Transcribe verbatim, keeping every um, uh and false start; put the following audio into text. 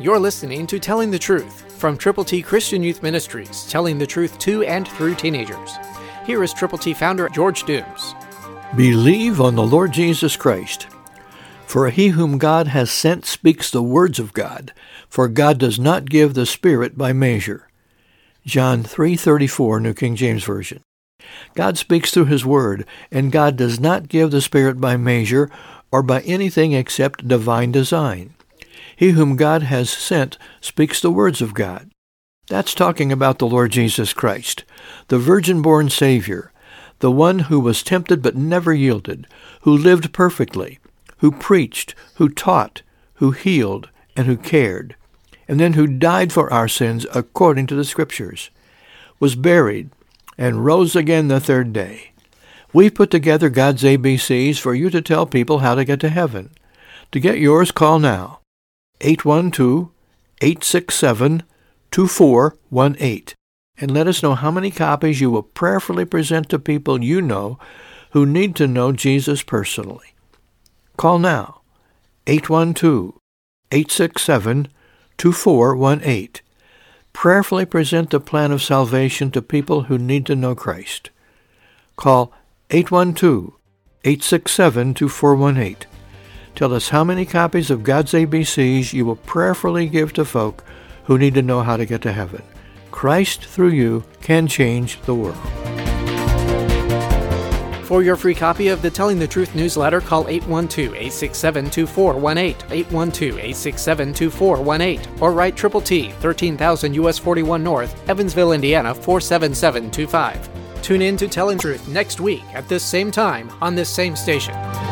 You're listening to Telling the Truth from Triple T Christian Youth Ministries, telling the truth to and through teenagers. Here is Triple T founder George Dooms. Believe on the Lord Jesus Christ. For he whom God has sent speaks the words of God, for God does not give the Spirit by measure. John three thirty-four, New King James Version. God speaks through his word, and God does not give the Spirit by measure or by anything except divine design. He whom God has sent speaks the words of God. That's talking about the Lord Jesus Christ, the virgin-born Savior, the one who was tempted but never yielded, who lived perfectly, who preached, who taught, who healed, and who cared, and then who died for our sins according to the Scriptures, was buried, and rose again the third day. We've put together God's A B Cs for you to tell people how to get to heaven. To get yours, call now. eight one two, eight six seven, two four one eight, and let us know how many copies you will prayerfully present to people you know who need to know Jesus personally. Call now, eight one two, eight six seven, two four one eight. Prayerfully present the plan of salvation to people who need to know Christ. Call eight one two, eight six seven, two four one eight. Tell us how many copies of God's A B Cs you will prayerfully give to folk who need to know how to get to heaven. Christ through you can change the world. For your free copy of the Telling the Truth newsletter, call eight one two, eight six seven, two four one eight, eight one two, eight six seven, two four one eight, or write Triple T, thirteen thousand U S forty-one North, Evansville, Indiana, four seven seven two five. Tune in to Telling Truth next week at this same time on this same station.